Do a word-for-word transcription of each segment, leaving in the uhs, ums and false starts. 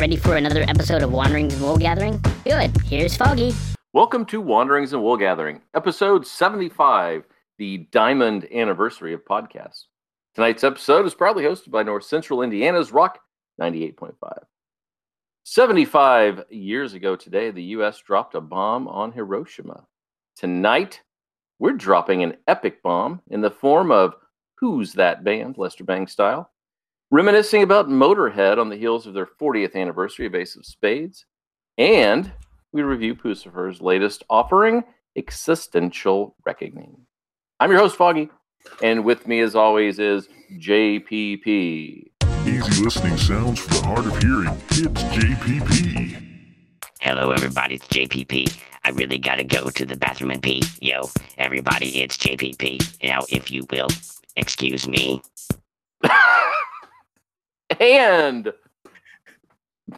Ready for another episode of Wanderings and Wool Gathering? Good, here's Foggy. Welcome to Wanderings and Wool Gathering, episode seventy-five, the diamond anniversary of podcasts. Tonight's episode is proudly hosted by North Central Indiana's Rock ninety-eight point five. seventy-five years ago today, the U S dropped a bomb on Hiroshima. Tonight, we're dropping an epic bomb in the form of Who's That Band, Lester Bangs style, reminiscing about Motörhead on the heels of their fortieth anniversary of Ace of Spades, and we review Pusifer's latest offering, Existential Reckoning. I'm your host, Foggy, and with me, as always, is J P P. Easy listening sounds for the hard of hearing. It's J P P. Hello, everybody. It's J P P. I really gotta go to the bathroom and pee. Yo, everybody, it's J P P. Now, if you will, excuse me. And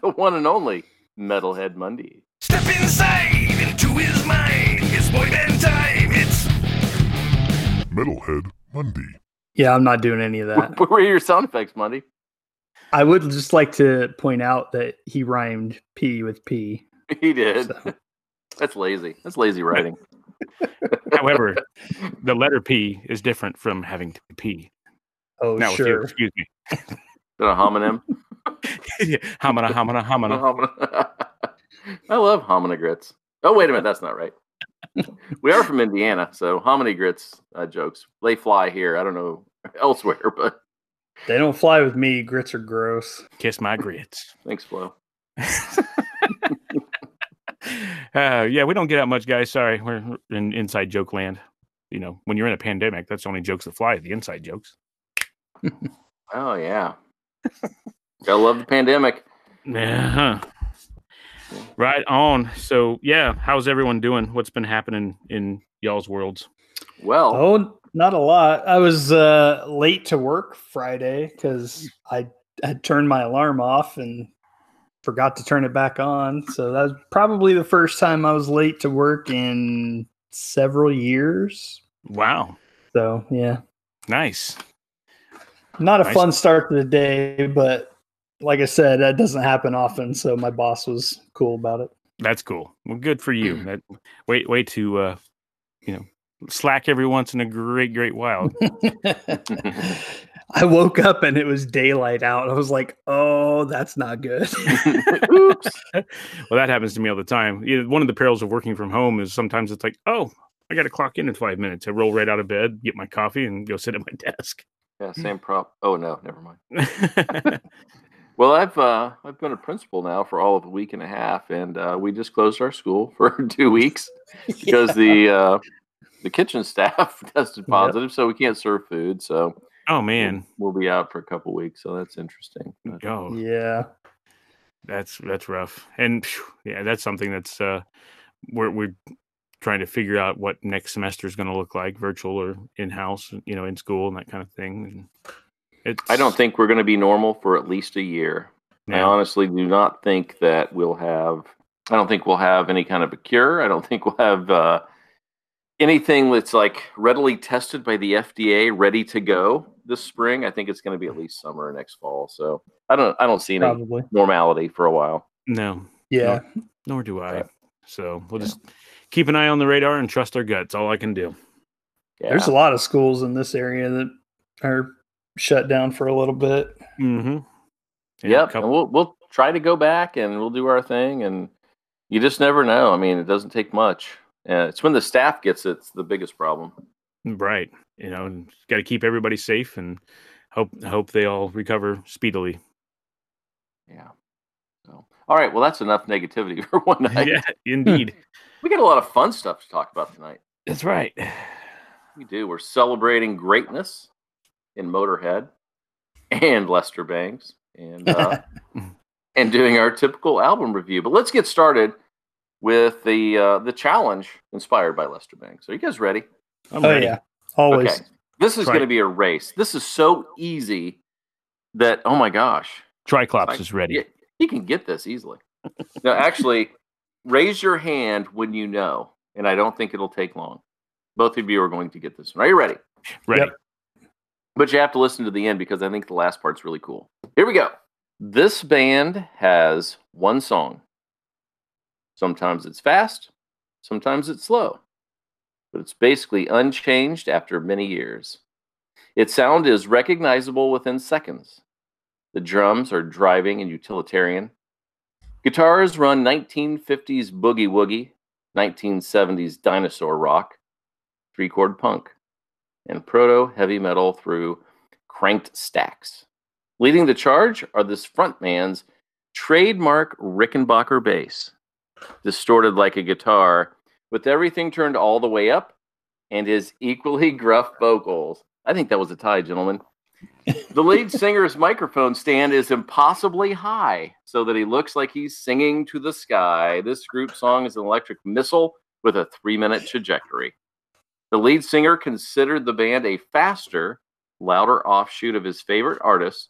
the one and only Metalhead Monday. Step inside into his mind. It's boy band time. It's Metalhead Monday. Yeah, I'm not doing any of that. Where were your sound effects, Monday? I would just like to point out that he rhymed P with P. He did. So. That's lazy. That's lazy writing. However, the letter P is different from having to pee. Oh, now, sure. You, excuse me. A homonym. yeah. Homina, homina, homina. I love homina grits. Oh, wait a minute. That's not right. We are from Indiana, so hominy grits uh, jokes. They fly here. I don't know elsewhere, but. They don't fly with me. Grits are gross. Kiss my grits. Thanks, Flo. uh, yeah, we don't get out much, guys. Sorry. We're in inside joke land. You know, when you're in a pandemic, that's the only jokes that fly, the inside jokes. Oh, yeah. Gotta love the pandemic. Yeah. Right on. So, yeah, how's everyone doing? What's been happening in y'all's worlds? Well, oh, not a lot. I was uh, late to work Friday because I had turned my alarm off and forgot to turn it back on. So that was probably the first time I was late to work in several years. Wow. So, yeah. Nice. Not a nice. Fun start to the day, but like I said, that doesn't happen often. So my boss was cool about it. That's cool. Well, good for you. That, wait, wait to, uh, you know, slack every once in a great, great while. I woke up and it was daylight out. I was like, oh, that's not good. Oops. Well, that happens to me all the time. One of the perils of working from home is sometimes it's like, oh, I got to clock in in five minutes. I roll right out of bed, get my coffee and go sit at my desk. Yeah, same prop. Oh no, never mind. Well, I've uh, I've been a principal now for all of a week and a half, and uh, we just closed our school for two weeks because yeah. the uh, the kitchen staff tested positive, yep. So we can't serve food. So oh man, we'll, we'll be out for a couple weeks. So that's interesting. But, oh yeah, that's that's rough, and phew, yeah, that's something that's uh, we're we're trying to figure out what next semester is going to look like, virtual or in-house, you know, in school and that kind of thing. It's... I don't think we're going to be normal for at least a year. No. I honestly do not think that we'll have, I don't think we'll have any kind of a cure. I don't think we'll have uh, anything that's like readily tested by the F D A, ready to go this spring. I think it's going to be at least summer or next fall. So I don't, I don't see any Probably. normality for a while. No. Yeah. No, nor do I. Right. So we'll yeah. just... keep an eye on the radar and trust our guts. All I can do. Yeah. There's a lot of schools in this area that are shut down for a little bit. Mm-hmm. Yeah, yep. And we'll we'll try to go back and we'll do our thing. And you just never know. I mean, it doesn't take much. Uh, it's when the staff gets it, it's the biggest problem. Right. You know, got to keep everybody safe and hope hope they all recover speedily. Yeah. So, all right. Well, that's enough negativity for one night. Yeah, indeed. We got a lot of fun stuff to talk about tonight. That's right. We do. We're celebrating greatness in Motörhead and Lester Bangs and uh, and doing our typical album review. But let's get started with the uh, the challenge inspired by Lester Bangs. Are you guys ready? I'm oh, ready. Yeah. Always. Okay. This is Tri- going to be a race. This is so easy that, oh, my gosh. Triclops I, is ready. He, he can get this easily. No, actually... raise your hand when you know, and I don't think it'll take long. Both of you are going to get this one. Are you ready? Ready. Yep. But you have to listen to the end because I think the last part's really cool. Here we go. This band has one song. Sometimes it's fast, sometimes it's slow, but it's basically unchanged after many years. Its sound is recognizable within seconds. The drums are driving and utilitarian. Guitars run nineteen fifties boogie woogie, nineteen seventies dinosaur rock, three-chord punk, and proto-heavy metal through cranked stacks. Leading the charge are this frontman's trademark Rickenbacker bass, distorted like a guitar, with everything turned all the way up, and his equally gruff vocals. I think that was a tie, gentlemen. The lead singer's microphone stand is impossibly high, so that he looks like he's singing to the sky. This group song is an electric missile with a three-minute trajectory. The lead singer considered the band a faster, louder offshoot of his favorite artists,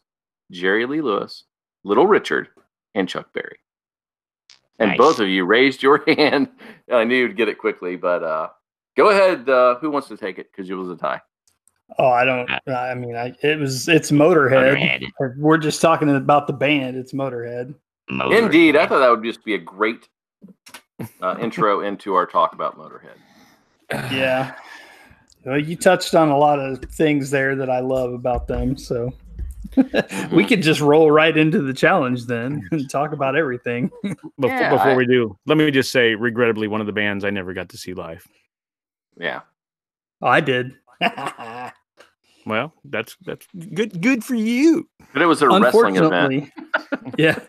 Jerry Lee Lewis, Little Richard, and Chuck Berry. And nice. Both of you raised your hand. I knew you'd get it quickly, but uh, go ahead. Uh, who wants to take it? Because it was a tie. Oh, I don't. I mean, I, it was. It's Motörhead. Motörhead. We're just talking about the band. It's Motörhead. Motörhead. Indeed, I thought that would just be a great uh, intro into our talk about Motörhead. Yeah. Well, you touched on a lot of things there that I love about them, so we could just roll right into the challenge then and talk about everything. Bef yeah, before I... we do, let me just say, regrettably, one of the bands I never got to see live. Yeah, oh, I did. Well, that's that's good. Good for you. But it was a wrestling event. Yeah,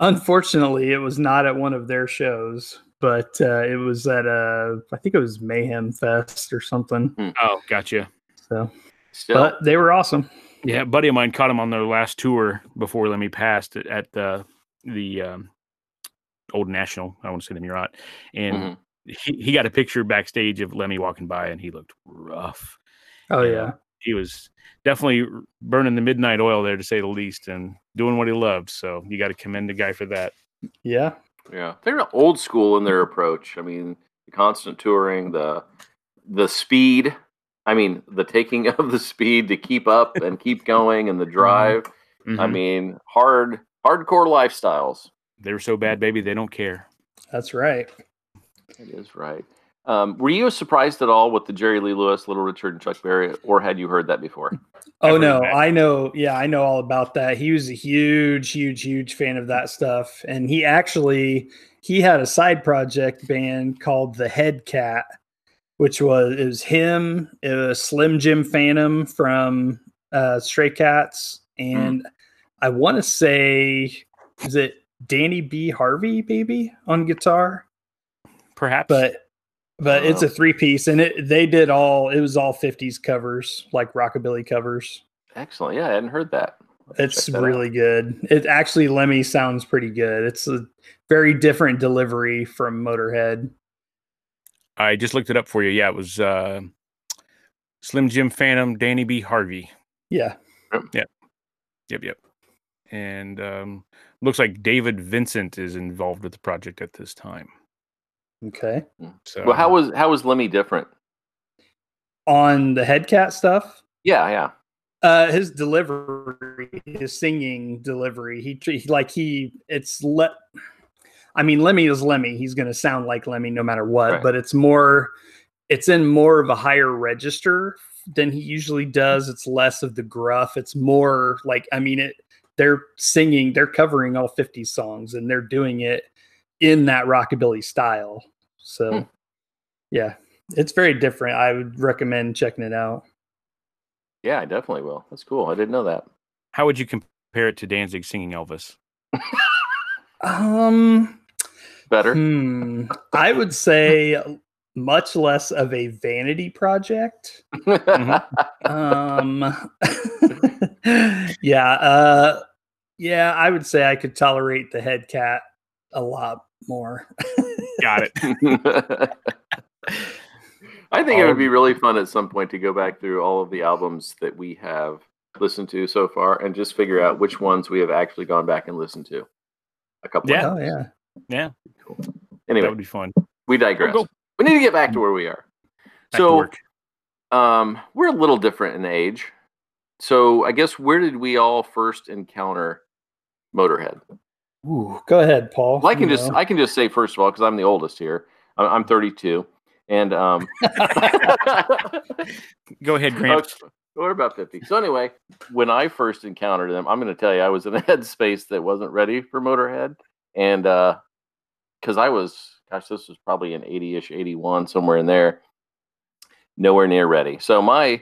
unfortunately, it was not at one of their shows. But uh, it was at a, I think it was Mayhem Fest or something. Oh, gotcha. So, Still. But they were awesome. Yeah, a buddy of mine caught them on their last tour before Lemmy passed at the the um, Old National. I want to say the Murat, and mm-hmm. he he got a picture backstage of Lemmy walking by, and he looked rough. Oh yeah, uh, he was definitely burning the midnight oil there, to say the least, and doing what he loved. So you got to commend the guy for that. Yeah. Yeah, they're old school in their approach. I mean, the constant touring, the the speed. I mean, the taking of the speed to keep up and keep going, and the drive. Mm-hmm. I mean, hard, hardcore lifestyles. They're so bad, baby, they don't care. That's right. It is right. Um, were you surprised at all with the Jerry Lee Lewis, Little Richard, and Chuck Berry, or had you heard that before? Oh, no, I know. Yeah, I know all about that. He was a huge, huge, huge fan of that stuff. And he actually, he had a side project band called the Head Cat, which was, it was him, it was Slim Jim Phantom from uh, Stray Cats. And mm. I want to say, is it Danny B. Harvey, maybe, on guitar? Perhaps. But. But oh. It's a three-piece, and it they did all, it was all fifties covers, like rockabilly covers. Excellent. Yeah, I hadn't heard that. It's really good. It actually, Lemmy sounds pretty good. It's a very different delivery from Motörhead. I just looked it up for you. Yeah, it was uh, Slim Jim Phantom, Danny B. Harvey. Yeah. Yep, yep, yep. And um, looks like David Vincent is involved with the project at this time. Okay. So, well, how was how was Lemmy different on the Head Cat stuff? Yeah, yeah. Uh, his delivery, his singing delivery. He like he it's let. I mean, Lemmy is Lemmy. He's going to sound like Lemmy no matter what. Right. But it's more, it's in more of a higher register than he usually does. It's less of the gruff. It's more like I mean, it. They're singing. They're covering all fifty songs, and they're doing it in that rockabilly style. So hmm. yeah, it's very different. I would recommend checking it out. Yeah, I definitely will. That's cool. I didn't know that. How would you compare it to Danzig singing Elvis? um, Better. Hmm, I would say much less of a vanity project. Mm-hmm. um, yeah. Uh, yeah, I would say I could tolerate the Head Cat a lot more. Got it. I think um, it would be really fun at some point to go back through all of the albums that we have listened to so far and just figure out which ones we have actually gone back and listened to a couple yeah of oh, yeah yeah cool. Anyway, that would be fun. We digress. Oh, we need to get back to where we are. Back so to work. Um we're a little different in age, so I guess where did we all first encounter Motörhead. Ooh, go ahead, Paul. Well, I can you just know. I can just say first of all, because I'm the oldest here. I'm thirty-two, and um, go ahead, Gramps. We're about fifty. So anyway, when I first encountered them, I'm going to tell you, I was in a headspace that wasn't ready for Motörhead, and uh, because I was, gosh, this was probably an eighty-ish, eighty-one, somewhere in there, nowhere near ready. So my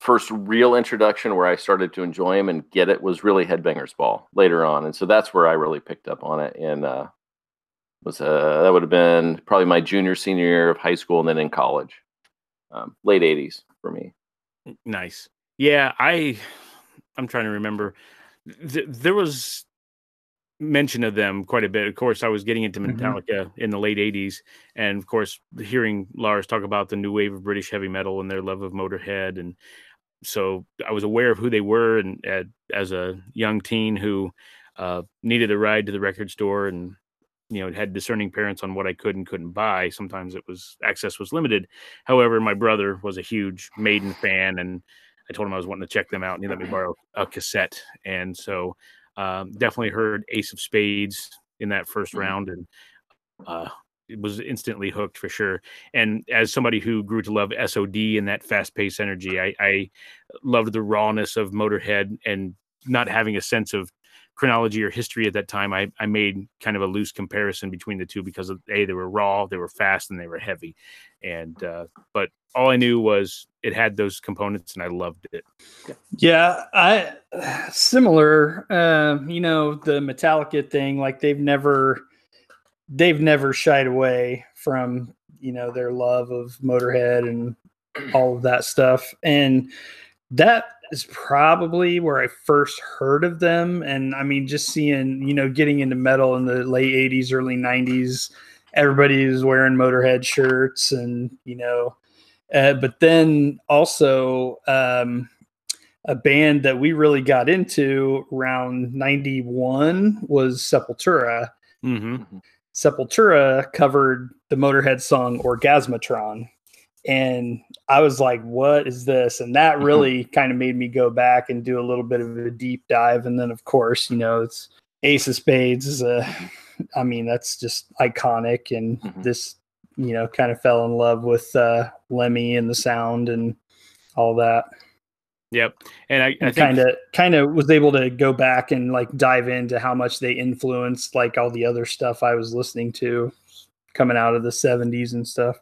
first real introduction where I started to enjoy him and get it was really Headbangers Ball later on. And so that's where I really picked up on it. And uh, was uh, that would have been probably my junior, senior year of high school and then in college. Um, late eighties for me. Nice. Yeah, I, I'm trying to remember. Th- there was mention of them quite a bit. Of course, I was getting into Metallica mm-hmm. in the late eighties. And of course, hearing Lars talk about the new wave of British heavy metal and their love of Motörhead. And so I was aware of who they were, and uh, as a young teen who uh, needed a ride to the record store and, you know, had discerning parents on what I could and couldn't buy. Sometimes it was access was limited. However, my brother was a huge Maiden fan, and I told him I was wanting to check them out, and he let me borrow a cassette. And so um, definitely heard Ace of Spades in that first round, and uh, it was instantly hooked for sure. And as somebody who grew to love S O D and that fast paced energy, I, I loved the rawness of Motörhead, and not having a sense of chronology or history at that time, I, I made kind of a loose comparison between the two because of A, they were raw, they were fast, and they were heavy. And uh, but all I knew was it had those components, and I loved it. Yeah, I similar. Uh, you know, the Metallica thing, like they've never they've never shied away from, you know, their love of Motörhead and all of that stuff, and that is probably where I first heard of them. And I mean, just seeing, you know, getting into metal in the late eighties, early nineties, everybody was wearing Motörhead shirts and, you know, uh, but then also um, a band that we really got into around ninety-one was Sepultura. Mm-hmm. Sepultura covered the Motörhead song Orgasmatron. And I was like, what is this? And that really mm-hmm. kind of made me go back and do a little bit of a deep dive. And then, of course, you know, it's Ace of Spades is a, I mean, that's just iconic. And mm-hmm. this, you know, kind of fell in love with uh, Lemmy and the sound and all that. Yep. And I kind of kind of was able to go back and like dive into how much they influenced like all the other stuff I was listening to coming out of the seventies and stuff.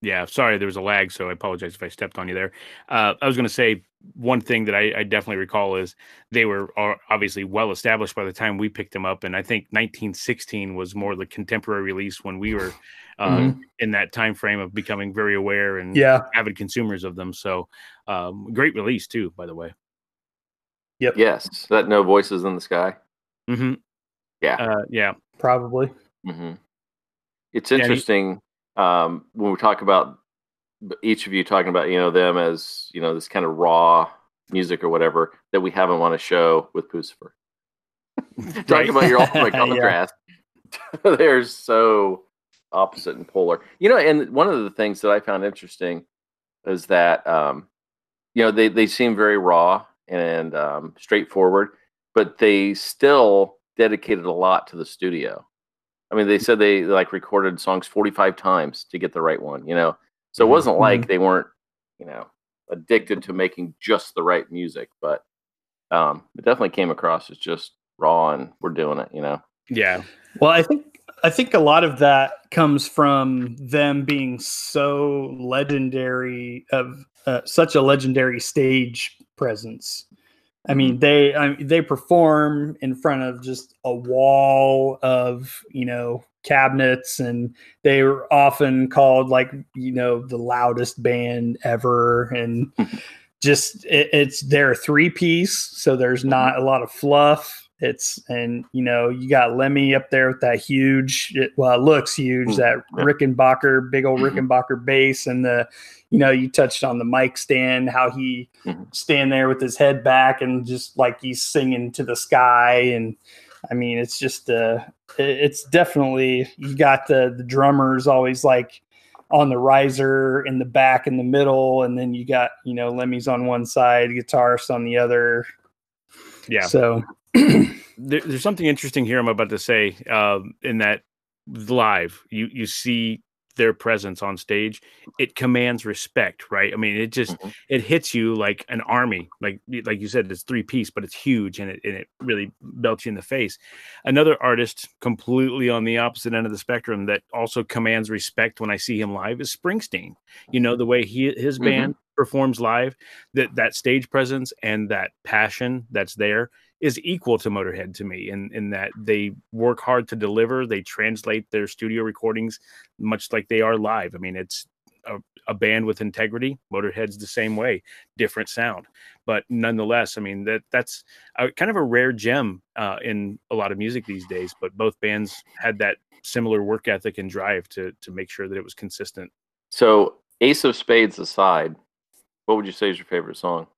Yeah, sorry, there was a lag, so I apologize if I stepped on you there. Uh, I was going to say one thing that I, I definitely recall is they were obviously well-established by the time we picked them up, and I think nineteen sixteen was more the contemporary release when we were uh, mm-hmm. in that time frame of becoming very aware and yeah. avid consumers of them. So um, great release, too, by the way. Yep. Yes, that No Voices in the Sky. Mm-hmm. Yeah. Uh, yeah. Probably. Mm-hmm. It's interesting. Yeah, he- Um, when we talk about each of you talking about, you know, them as, you know, this kind of raw music or whatever, that we haven't on a show with Pusifer. Talking about your ultimate contrast. Yeah. They're so opposite and polar. You know, and one of the things that I found interesting is that, um, you know, they, they seem very raw and um, straightforward, but they still dedicated a lot to the studio. I mean, they said they like recorded songs forty-five times to get the right one, you know? So it wasn't like they weren't, you know, addicted to making just the right music, but um, it definitely came across as just raw and we're doing it, you know? Yeah. Well, I think, I think a lot of that comes from them being so legendary of uh, such a legendary stage presence. I mean, they I mean, they perform in front of just a wall of, you know, cabinets, and they were often called like, you know, the loudest band ever. And just it, it's their three piece. So there's not a lot of fluff. It's and, you know, you got Lemmy up there with that huge, it, well, it looks huge, that Rickenbacker, big old Rickenbacker bass, and the, you know, you touched on the mic stand, how he stand there with his head back and just like he's singing to the sky. And I mean, it's just, uh, it's definitely, you got the, the drummers always like on the riser in the back, in the middle. And then you got, you know, Lemmy's on one side, guitarist on the other. Yeah. So. there, there's something interesting here I'm about to say, uh, in that live, you, you see their presence on stage. It commands respect, right? I mean, it just, mm-hmm. it hits you like an army. Like, like you said, it's three piece, but it's huge, and it, and it really belts you in the face. Another artist completely on the opposite end of the spectrum that also commands respect when I see him live is Springsteen. You know, the way he, his mm-hmm. band performs live, that, that stage presence and that passion that's there is equal to Motörhead to me, in, in that they work hard to deliver. They translate their studio recordings much like they are live. I mean, it's a, a band with integrity. Motörhead's the same way, different sound. But nonetheless, I mean, that that's a, kind of a rare gem uh, in a lot of music these days, but both bands had that similar work ethic and drive to to make sure that it was consistent. So Ace of Spades aside, what would you say is your favorite song?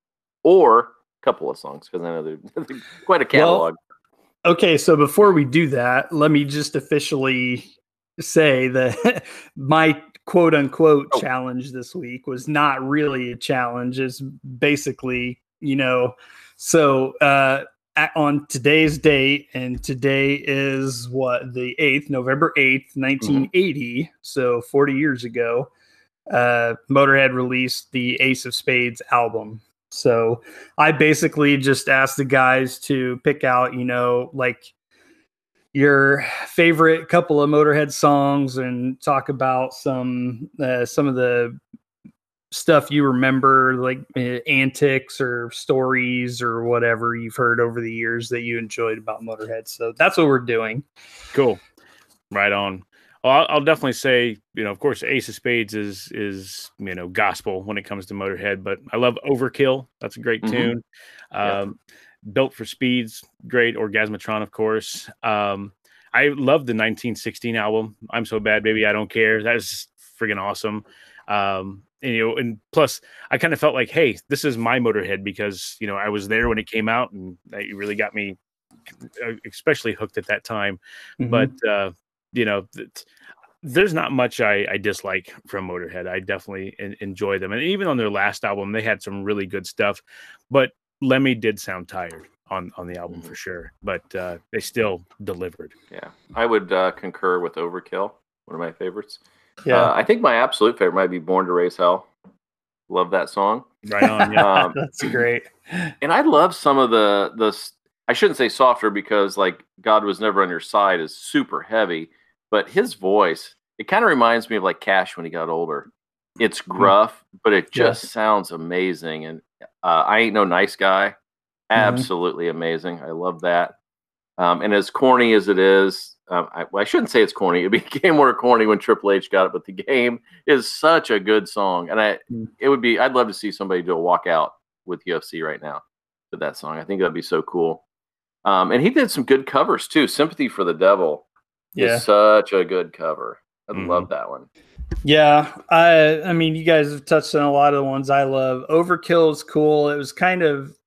Or... couple of songs, because I know they're, they're quite a catalog. Well, okay, so before we do that, let me just officially say that my quote unquote oh. challenge this week was not really a challenge. It's basically, you know, so uh, at, on today's date, and today is what, the eighth, November eighth, nineteen eighty, mm-hmm. so forty years ago, uh, Motörhead released the Ace of Spades album. So I basically just asked the guys to pick out, you know, like your favorite couple of Motörhead songs, and talk about some uh, some of the stuff you remember, like uh, antics or stories or whatever you've heard over the years that you enjoyed about Motörhead. So that's what we're doing. Cool. Right on. Well, I'll definitely say, you know, of course, Ace of Spades is, is, you know, gospel when it comes to Motörhead, but I love Overkill. That's a great mm-hmm. tune. Um, yeah. Built for Speed's great. Orgasmatron, of course. Um, I love the nineteen sixteen album. I'm So Bad, Baby, I Don't Care. That was freaking awesome. Um, and, you know, and plus I kind of felt like, hey, this is my Motörhead, because, you know, I was there when it came out, and it really got me especially hooked at that time. Mm-hmm. But, uh, you know, there's not much I, I dislike from Motörhead. I definitely in, enjoy them. And even on their last album, they had some really good stuff. But Lemmy did sound tired on, on the album for sure. But uh, they still delivered. Yeah, I would uh, concur with Overkill, one of my favorites. Yeah, uh, I think my absolute favorite might be Born to Raise Hell. Love that song. Right on, yeah. um, That's great. And I love some of the, the – I shouldn't say softer, because, like, God Was Never on Your Side is super heavy. But his voice, it kind of reminds me of like Cash when he got older. It's gruff, but it just yeah. sounds amazing. And uh, I Ain't No Nice Guy, absolutely mm-hmm. amazing. I love that. Um, and as corny as it is, um, I, well, I shouldn't say it's corny. It became more corny when Triple H got it. But The Game is such a good song, and I mm-hmm. it would be. I'd love to see somebody do a walkout with U F C right now with that song. I think that'd be so cool. Um, and he did some good covers too. Sympathy for the Devil. Yeah, it's such a good cover. I mm-hmm. love that one. Yeah, I I mean, you guys have touched on a lot of the ones I love. Overkill is cool. It was kind of,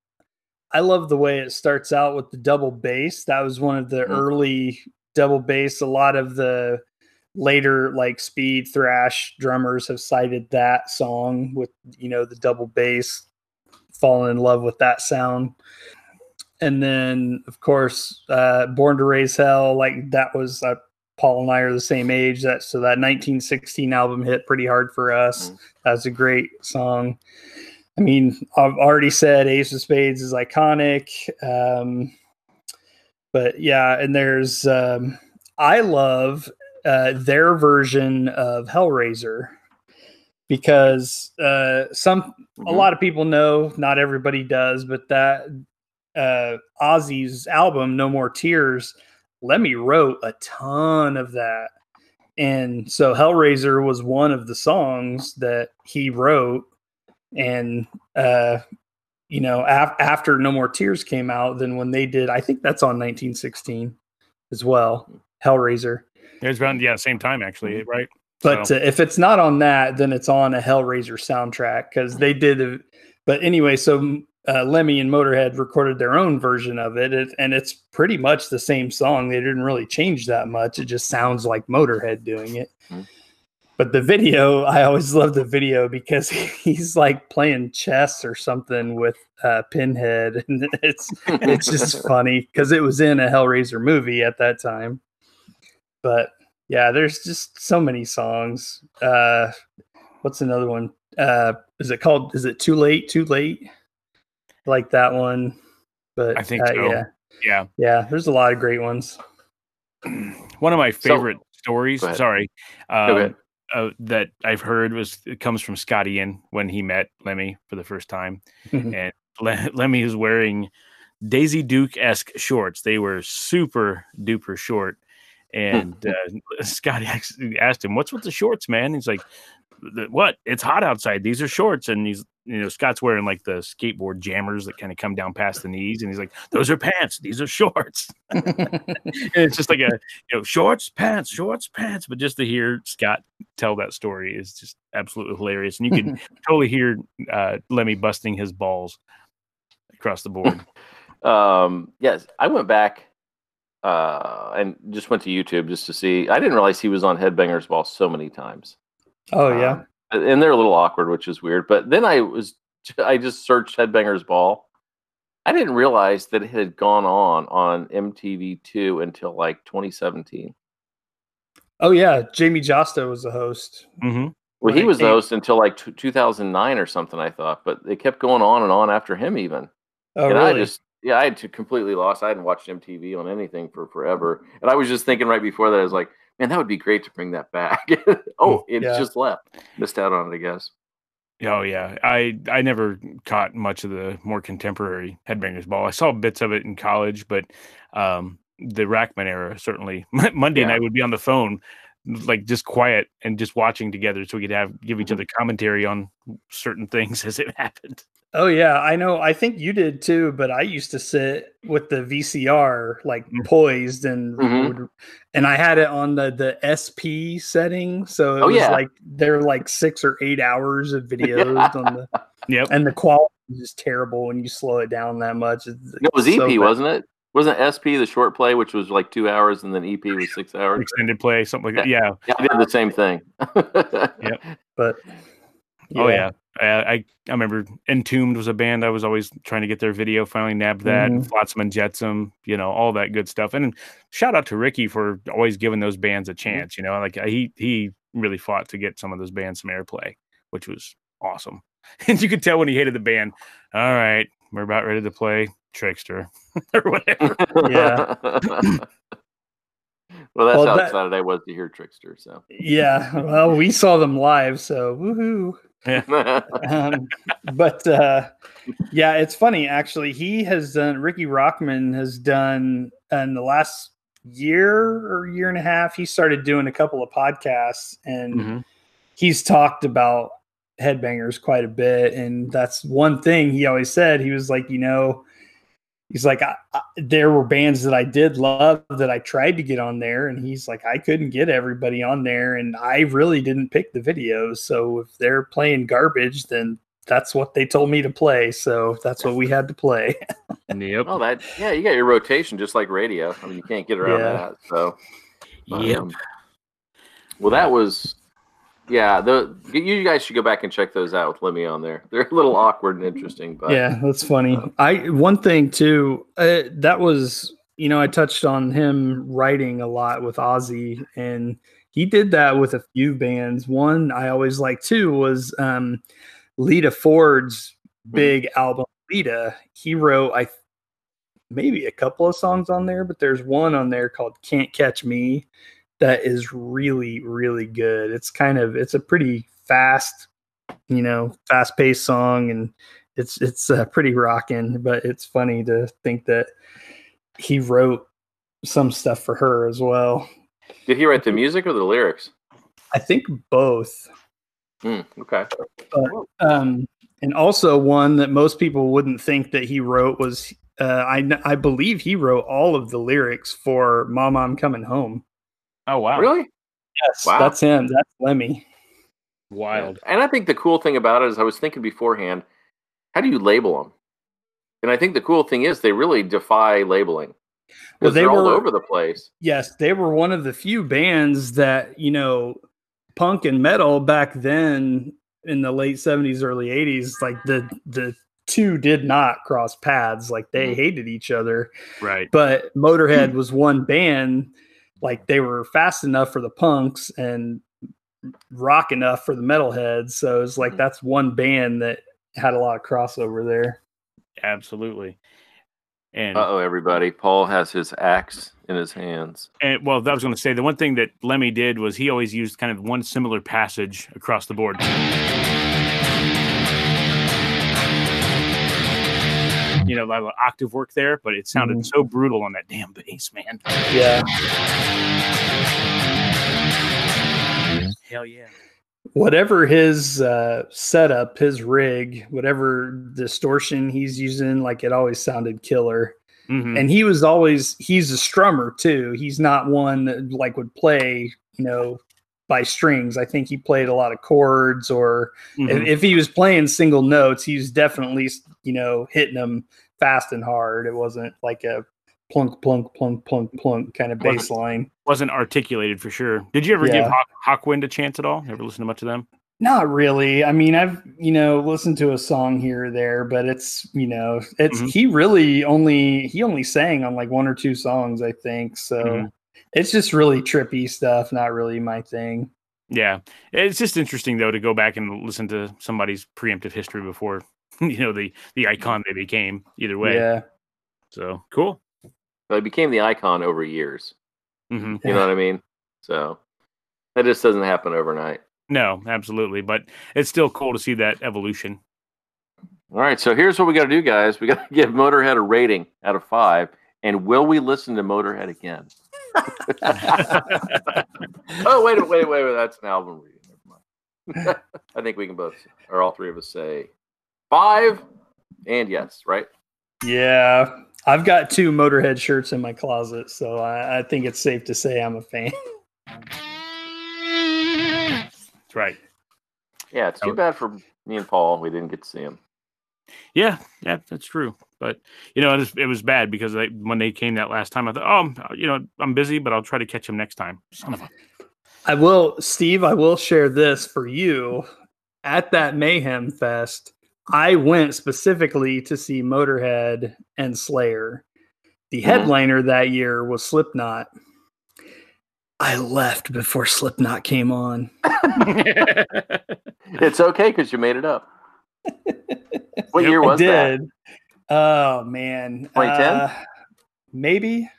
I love the way it starts out with the double bass. That was one of the mm-hmm. early double bass. A lot of the later like speed thrash drummers have cited that song with, you know, the double bass, falling in love with that sound. And then, of course, uh, Born to Raise Hell, like that was, uh, Paul and I are the same age. That, so that nineteen sixteen album hit pretty hard for us. Mm-hmm. That was a great song. I mean, I've already said Ace of Spades is iconic. Um, but yeah, and there's, um, I love uh, their version of Hellraiser. Because uh, some, mm-hmm. a lot of people know, not everybody does, but that... Uh, Ozzy's album No More Tears, Lemmy wrote a ton of that, and so Hellraiser was one of the songs that he wrote. And uh, you know, af- after No More Tears came out, then when they did, I think that's on nineteen sixteen as well, Hellraiser. It's around yeah same time actually, right? But so. uh, if it's not on that, then it's on a Hellraiser soundtrack, because they did. A, but anyway, so. Uh, Lemmy and Motörhead recorded their own version of it, it, and it's pretty much the same song. They didn't really change that much. It just sounds like Motörhead doing it. Mm-hmm. But the video, I always love the video because he's like playing chess or something with uh, Pinhead, and it's it's just funny because it was in a Hellraiser movie at that time. But yeah, there's just so many songs. Uh, what's another one? Uh, is it called? Is it Too Late? Too Late? I like that one. But I think uh, so. yeah, yeah, yeah. There's a lot of great ones. One of my favorite so, stories. Sorry. Um, go ahead. Uh, that I've heard was it comes from Scott Ian when he met Lemmy for the first time, mm-hmm. and Le- Lemmy is wearing Daisy Duke-esque shorts. They were super duper short, and uh, Scott asked him, "What's with the shorts, man?" And he's like, "What? It's hot outside. These are shorts." And he's, you know, Scott's wearing like the skateboard jammers that kind of come down past the knees, and he's like, "Those are pants. These are shorts." It's just like a, you know, shorts, pants, shorts, pants. But just to hear Scott tell that story is just absolutely hilarious, and you can totally hear uh, Lemmy busting his balls across the board. um, yes, I went back uh, and just went to YouTube just to see. I didn't realize he was on Headbangers Ball so many times. Oh yeah. Um, and they're a little awkward, which is weird. But then I was, I just searched Headbangers Ball. I didn't realize that it had gone on on M T V two until like twenty seventeen. Oh yeah, Jamie Josta was the host. Mm-hmm. Well, he was the host until like t- two thousand nine or something, I thought. But it kept going on and on after him, even. Oh, and really? I just, yeah, I had to completely lost. I hadn't watched M T V on anything for forever, and I was just thinking right before that, I was like, man, that would be great to bring that back. oh, it's yeah. just left. Missed out on it, I guess. Oh, yeah. I, I never caught much of the more contemporary Headbangers Ball. I saw bits of it in college, but um, the Rackman era, certainly. Monday yeah. night would be on the phone, like just quiet and just watching together so we could have give each other commentary on certain things as it happened. Oh, yeah. I know. I think you did, too. But I used to sit with the V C R like mm-hmm. poised and mm-hmm. would, and I had it on the, the S P setting. So it oh, was yeah. like there were like six or eight hours of videos yeah. on the yep. and the quality is just terrible when you slow it down that much. It's, it's it was so E P, bad. wasn't it? Wasn't S P the short play, which was like two hours, and then E P was six hours? Extended play, something like that. Yeah. yeah I did the same thing. yeah. But yeah. Oh, yeah. I I remember Entombed was a band I was always trying to get their video. Finally nabbed that. Mm-hmm. Flotsam and Jetsam, you know, all that good stuff. And shout out to Ricky for always giving those bands a chance. You know, like he he really fought to get some of those bands some airplay, which was awesome. And you could tell when he hated the band. All right, we're about ready to play Trickster or whatever. Yeah. Well, that's well, how that, excited I was to hear Trickster. So yeah, well, we saw them live, so woohoo. Yeah. um, but uh, yeah, it's funny actually. He has done Ricky Rockman has done in the last year or year and a half. He started doing a couple of podcasts, and mm-hmm. he's talked about Headbangers quite a bit. And that's one thing he always said. He was like, you know, he's like, I, I, there were bands that I did love that I tried to get on there. And he's like, I couldn't get everybody on there. And I really didn't pick the videos. So if they're playing garbage, then that's what they told me to play. So that's what we had to play. Yep. Oh, that, yeah, you got your rotation just like radio. I mean, you can't get around yeah. that. So, yep. Um, well, that was, yeah, the you guys should go back and check those out with Lemmy on there. They're a little awkward and interesting, but yeah, that's funny. Uh, I one thing too uh, that was, you know, I touched on him writing a lot with Ozzy, and he did that with a few bands. One I always liked too was um, Lita Ford's big mm-hmm. album Lita. He wrote I maybe a couple of songs on there, but there's one on there called "Can't Catch Me." That is really, really good. It's kind of, it's a pretty fast, you know, fast paced song, and it's, it's uh, pretty rocking, but it's funny to think that he wrote some stuff for her as well. Did he write the music or the lyrics? I think both. Mm, okay. But, um, and also one that most people wouldn't think that he wrote was, uh, I, I believe he wrote all of the lyrics for Mama, I'm Coming Home. Oh, wow. Really? Yes. Wow. That's him. That's Lemmy. Wild. And I think the cool thing about it is I was thinking beforehand, how do you label them? And I think the cool thing is they really defy labeling. Because well, they they're were all over the place. Yes. They were one of the few bands that, you know, punk and metal back then in the late seventies, early eighties, like the the two did not cross paths. Like they hated each other. Right. But Motörhead was one band. Like they were fast enough for the punks and rock enough for the metalheads. So it's like that's one band that had a lot of crossover there. Absolutely. And uh oh, everybody! Paul has his axe in his hands. And well, I was going to say the one thing that Lemmy did was he always used kind of one similar passage across the board. You know, a lot of octave work there, but it sounded mm-hmm. so brutal on that damn bass, man. Yeah. Hell yeah. Whatever his uh, setup, his rig, whatever distortion he's using, like it always sounded killer. Mm-hmm. And he was always, he's a strummer too. He's not one that like would play, you know, by strings. I think he played a lot of chords, or mm-hmm. if, if he was playing single notes, he was definitely, you know, hitting them fast and hard. It wasn't like a plunk, plunk, plunk, plunk, plunk kind of bass line. Wasn't articulated for sure. Did you ever yeah. give Hawk, Hawkwind a chance at all? Ever listen to much of them? Not really. I mean, I've, you know, listened to a song here or there, but it's, you know, it's, mm-hmm. he really only, he only sang on like one or two songs, I think. So mm-hmm. it's just really trippy stuff. Not really my thing. Yeah. It's just interesting though, to go back and listen to somebody's preemptive history before, you know, the, the icon they became either way. Yeah. So cool. But it became the icon over years. Mm-hmm. You yeah. know what I mean? So that just doesn't happen overnight. No, absolutely. But it's still cool to see that evolution. All right. So here's what we got to do, guys. We got to give Motörhead a rating out of five. And will we listen to Motörhead again? oh, wait, wait, wait, wait. That's an album reading. Never mind. I think we can both, or all three of us, say five and yes, right? Yeah. I've got two Motörhead shirts in my closet, so I, I think it's safe to say I'm a fan. That's right. Yeah, it's too bad for me and Paul. We didn't get to see him. Yeah, yeah, that's true. But, you know, it was, it was bad because they, when they came that last time, I thought, oh, you know, I'm busy, but I'll try to catch him next time. Son of a... I will, Steve, I will share this for you. At that Mayhem Fest, I went specifically to see Motörhead and Slayer. The headliner that year was Slipknot. I left before Slipknot came on. It's okay because you made it up. What year was that? Oh, man. twenty ten? Uh, maybe.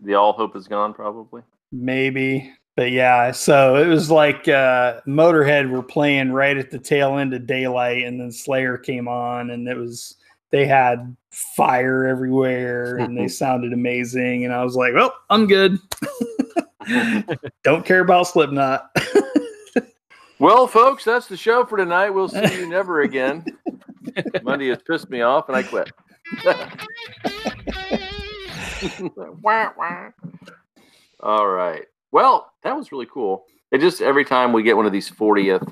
The All Hope Is Gone, probably. Maybe. But yeah, so it was like uh, Motörhead were playing right at the tail end of daylight, and then Slayer came on, and it was they had fire everywhere, and they sounded amazing. And I was like, "Well, I'm good. Don't care about Slipknot." Well, folks, that's the show for tonight. We'll see you never again. Monday has pissed me off, and I quit. All right. Well, that was really cool. It just every time we get one of these fortieth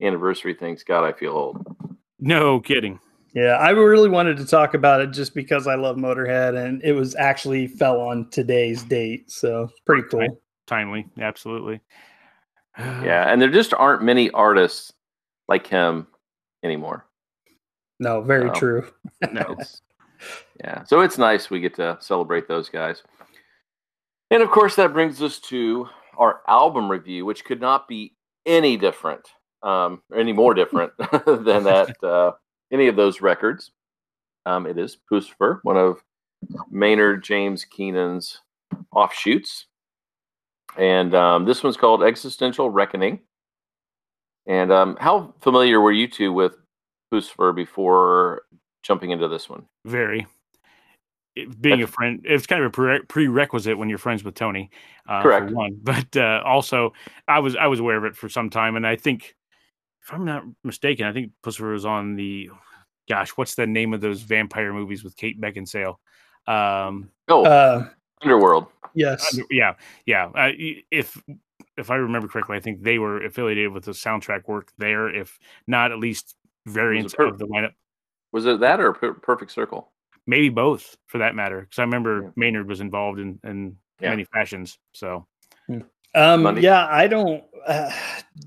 anniversary things, God, I feel old. No kidding. Yeah, I really wanted to talk about it just because I love Motörhead, and it was actually fell on today's date, so it's pretty cool. Timely, absolutely. Yeah, and there just aren't many artists like him anymore. No, very so, true. No. Yeah, so it's nice we get to celebrate those guys. And, of course, that brings us to our album review, which could not be any different, um, or any more different than that, uh, any of those records. Um, it is Pusifer, one of Maynard James Keenan's offshoots. And um, this one's called Existential Reckoning. And um, how familiar were you two with Pusifer before jumping into this one? Very. Being a friend, it's kind of a prerequisite when you're friends with Tony. Uh, Correct. For one. But uh, also, I was I was aware of it for some time, and I think, if I'm not mistaken, I think Pusifer was on the, gosh, what's the name of those vampire movies with Kate Beckinsale? Um, oh, uh, Underworld. Yes. Uh, yeah, yeah. Uh, if if I remember correctly, I think they were affiliated with the soundtrack work there, if not at least variants of the lineup. Was it that or per- Perfect Circle? Maybe both, for that matter, because I remember yeah. Maynard was involved in, in yeah. many fashions. So, Um, Money? Yeah, I don't. Uh,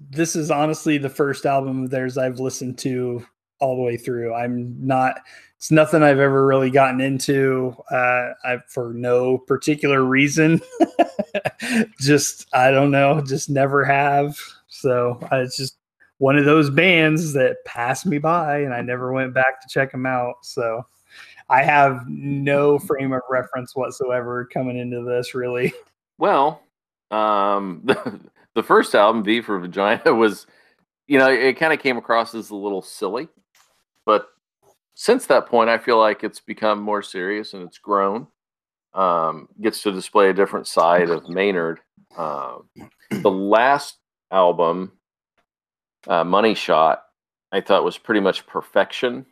this is honestly the first album of theirs I've listened to all the way through. I'm not. It's nothing I've ever really gotten into. Uh, I for no particular reason. Just I don't know. Just never have. So I, it's just one of those bands that passed me by, and I never went back to check them out. So I have no frame of reference whatsoever coming into this, really. Well, um, the, the first album, V for Vagina, was, you know, it kind of came across as a little silly. But since that point, I feel like it's become more serious and it's grown. Um, gets to display a different side of Maynard. Uh, the last album, uh, Money Shot, I thought was pretty much perfection.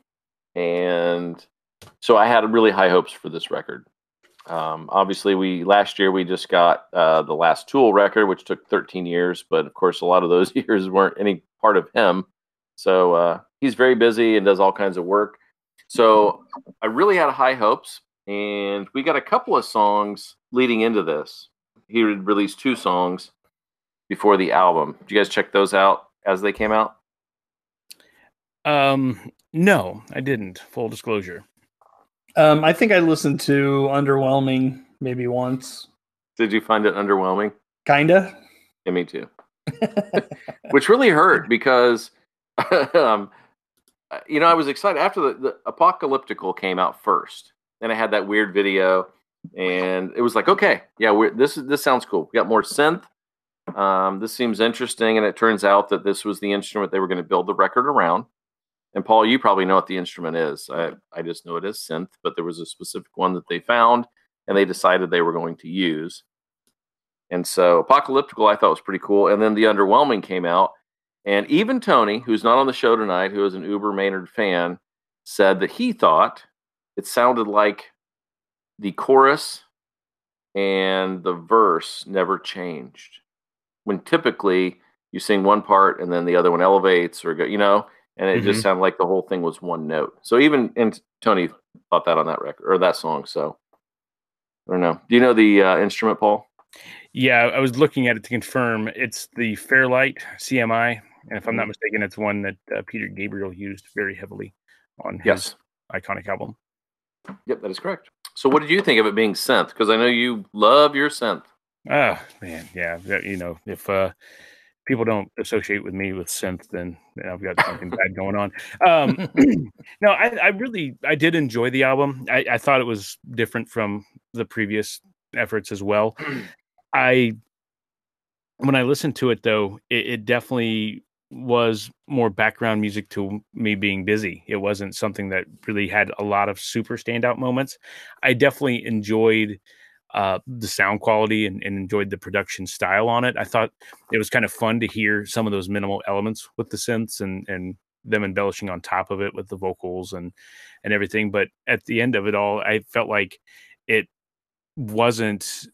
And so I had really high hopes for this record. Um, obviously, we last year we just got uh, the last Tool record, which took thirteen years. But of course, a lot of those years weren't any part of him. So uh, he's very busy and does all kinds of work. So I really had high hopes. And we got a couple of songs leading into this. He would release two songs before the album. Did you guys check those out as they came out? Um, no, I didn't. Full disclosure. Um, I think I listened to Underwhelming maybe once. Did you find it underwhelming? Kinda. Yeah, me too. Which really hurt because, um, you know, I was excited after the, the Apocalyptical came out first. Then I had that weird video, and it was like, okay, yeah, we're, this is this sounds cool. We got more synth. Um, this seems interesting, and it turns out that this was the instrument they were going to build the record around. And Paul, you probably know what the instrument is. I, I just know it is synth, but there was a specific one that they found and they decided they were going to use. And so Apocalyptical I thought was pretty cool. And then The Underwhelming came out. And even Tony, who's not on the show tonight, who is an Uber Maynard fan, said that he thought it sounded like the chorus and the verse never changed. When typically you sing one part and then the other one elevates or go, you know. And it mm-hmm. just sounded like the whole thing was one note. So even and Tony thought that on that record or that song. So I don't know. Do you know the uh, instrument, Paul? Yeah, I was looking at it to confirm. It's the Fairlight C M I, and if I'm not mistaken, it's one that uh, Peter Gabriel used very heavily on his yes. iconic album. Yep, that is correct. So what did you think of it being synth? Because I know you love your synth. Oh man, yeah. You know if. Uh, People don't associate with me with synth, then I've got something bad going on. Um, no, I, I really, I did enjoy the album. I, I thought it was different from the previous efforts as well. I, when I listened to it though, it, it definitely was more background music to me being busy. It wasn't something that really had a lot of super standout moments. I definitely enjoyed Uh, the sound quality and, and enjoyed the production style on it. I thought it was kind of fun to hear some of those minimal elements with the synths and, and them embellishing on top of it with the vocals and, and everything. But at the end of it all, I felt like it wasn't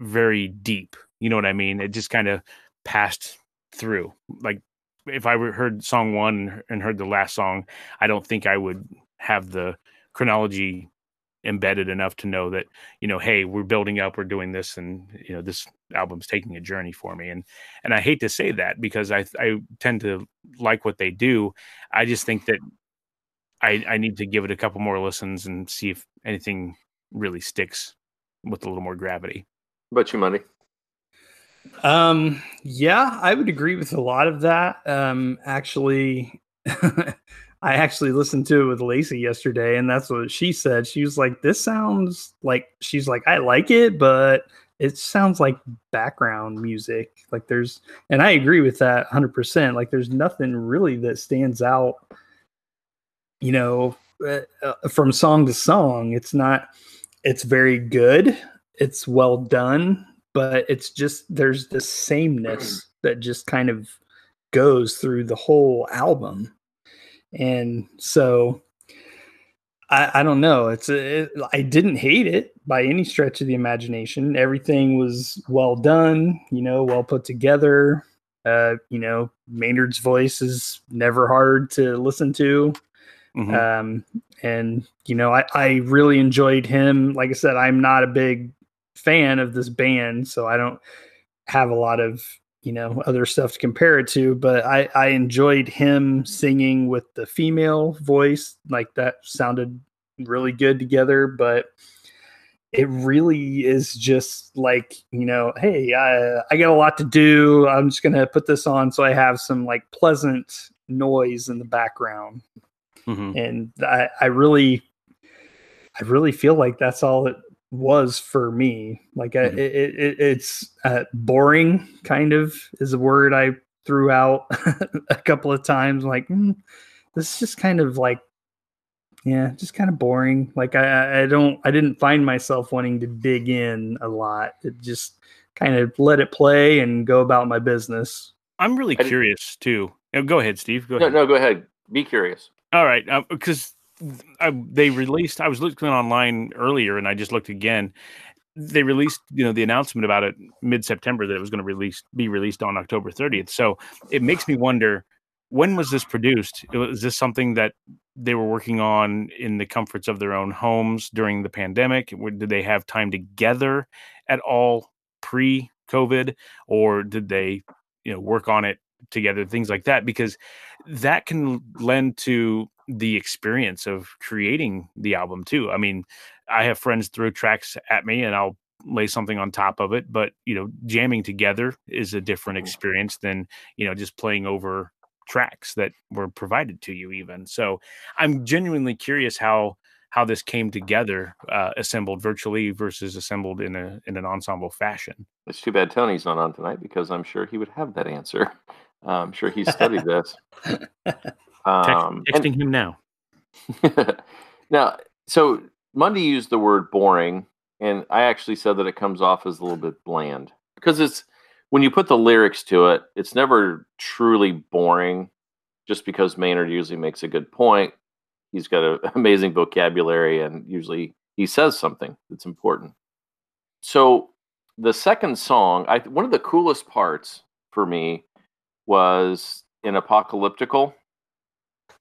very deep. You know what I mean? It just kind of passed through. Like if I heard song one and heard the last song, I don't think I would have the chronology embedded enough to know that, you know, hey, we're building up, we're doing this, and you know, this album's taking a journey for me. And and I hate to say that because I I tend to like what they do. I just think that I I need to give it a couple more listens and see if anything really sticks with a little more gravity. What about you, Money? Um, yeah, I would agree with a lot of that. Um, actually. I actually listened to it with Lacey yesterday, and that's what she said. She was like, this sounds like, she's like, I like it, but it sounds like background music. Like there's, and I agree with that one hundred percent. Like there's nothing really that stands out, you know, uh, from song to song. It's not, it's very good. It's well done, but it's just, there's this sameness that just kind of goes through the whole album. And so I, I don't know. It's a, it, I didn't hate it by any stretch of the imagination. Everything was well done, you know, well put together. Uh, you know, Maynard's voice is never hard to listen to. Mm-hmm. Um, and, you know, I, I really enjoyed him. Like I said, I'm not a big fan of this band, so I don't have a lot of, you know, other stuff to compare it to, but I, I enjoyed him singing with the female voice. Like, that sounded really good together, but it really is just like, you know, hey, I, I got a lot to do. I'm just going to put this on so I have some like pleasant noise in the background. Mm-hmm. And I, I really, I really feel like that's all it was for me. Like, mm-hmm. I, it, it, it's uh, boring, kind of, is a word I threw out a couple of times. Like, mm, this is just kind of like, yeah, just kind of boring. Like, I, I don't, I didn't find myself wanting to dig in a lot. It just kind of let it play and go about my business. I'm really I curious too. Oh, go ahead, Steve. Go no, ahead. No, go ahead. Be curious. All right, because uh, they released. I was looking online earlier, and I just looked again. They released, you know, the announcement about it mid-September that it was going to release, be released on October thirtieth. So it makes me wonder, when was this produced? Was this something that they were working on in the comforts of their own homes during the pandemic? Did they have time together at all pre-COVID, or did they, you know, work on it together, things like that? Because that can lend to the experience of creating the album too. I mean, I have friends throw tracks at me and I'll lay something on top of it, but, you know, jamming together is a different experience than, you know, just playing over tracks that were provided to you even. So I'm genuinely curious how, how this came together, uh, assembled virtually versus assembled in a, in an ensemble fashion. It's too bad Tony's not on tonight, because I'm sure he would have that answer. Uh, I'm sure he studied this. Um, Text, texting and, him now. Now, so Mundy used the word boring, and I actually said that it comes off as a little bit bland, because it's, when you put the lyrics to it, it's never truly boring, just because Maynard usually makes a good point. He's got an amazing vocabulary, and usually he says something that's important. So the second song, I, one of the coolest parts for me was in Apocalyptical,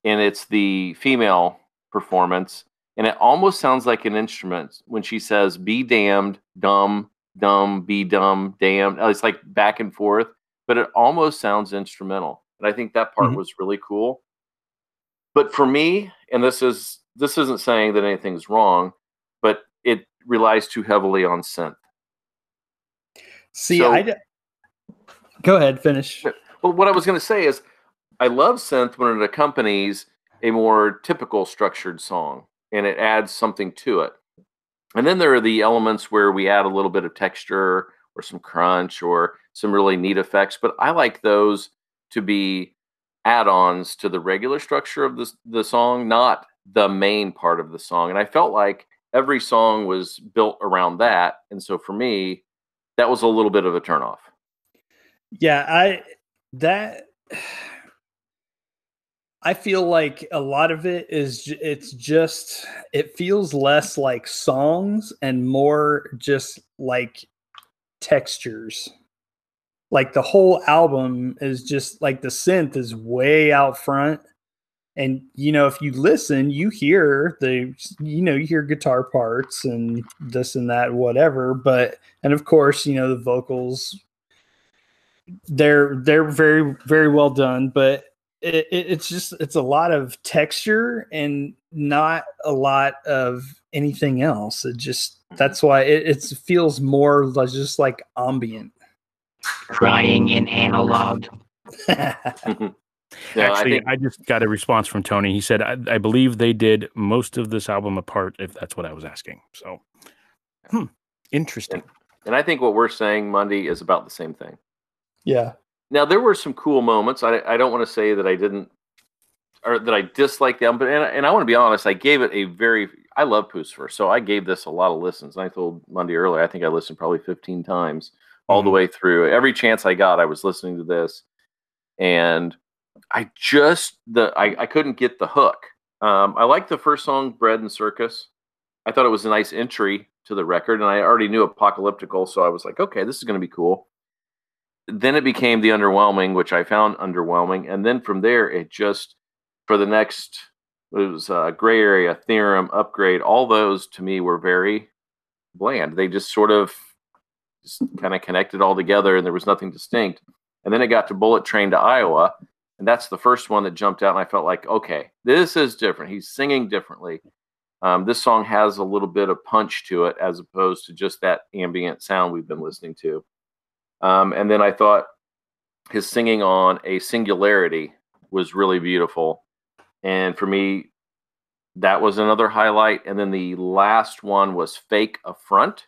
and it's the female performance, and it almost sounds like an instrument when she says, be damned, dumb, dumb, be dumb, damned. It's like back and forth, but it almost sounds instrumental. And I think that part mm-hmm. was really cool. But for me, and this is this isn't saying that anything's wrong, but it relies too heavily on synth. See, so, I d- go ahead, finish. Well, what I was going to say is, I love synth when it accompanies a more typical structured song, and it adds something to it. And then there are the elements where we add a little bit of texture or some crunch or some really neat effects, but I like those to be add-ons to the regular structure of the, the song, not the main part of the song. And I felt like every song was built around that. And so for me, that was a little bit of a turnoff. Yeah, I... That I feel like a lot of it is, it's just, it feels less like songs and more just like textures. Like the whole album is just like the synth is way out front. And, you know, if you listen, you hear the, you know, you hear guitar parts and this and that, whatever. But, and of course, you know, the vocals, they're they're very, very well done, but it, it, it's just it's a lot of texture and not a lot of anything else. It just, that's why it, it feels more just like ambient. Crying in analog. No, Actually, I, think- I just got a response from Tony. He said, I, I believe they did most of this album apart, if that's what I was asking. So, hmm, interesting. And, and I think what we're saying, Monday, is about the same thing. Yeah. Now, there were some cool moments. I, I don't want to say that I didn't, or that I disliked them, but and, and I want to be honest, I gave it a very, I love Pusifer, so I gave this a lot of listens. And I told Monday earlier, I think I listened probably fifteen times all mm-hmm. the way through. Every chance I got, I was listening to this. And I just, the I, I couldn't get the hook. Um, I liked the first song, Bread and Circus. I thought it was a nice entry to the record, and I already knew Apocalyptical, so I was like, okay, this is going to be cool. Then it became the Underwhelming, which I found underwhelming. And then from there, it just, for the next, it was uh, Gray Area, Theorem, Upgrade, all those to me were very bland. They just sort of kind of connected all together, and there was nothing distinct. And then it got to Bullet Train to Iowa, and that's the first one that jumped out, and I felt like, okay, this is different. He's singing differently. Um, this song has a little bit of punch to it as opposed to just that ambient sound we've been listening to. Um, and then I thought his singing on A Singularity was really beautiful. And for me, that was another highlight. And then the last one was Fake Affront,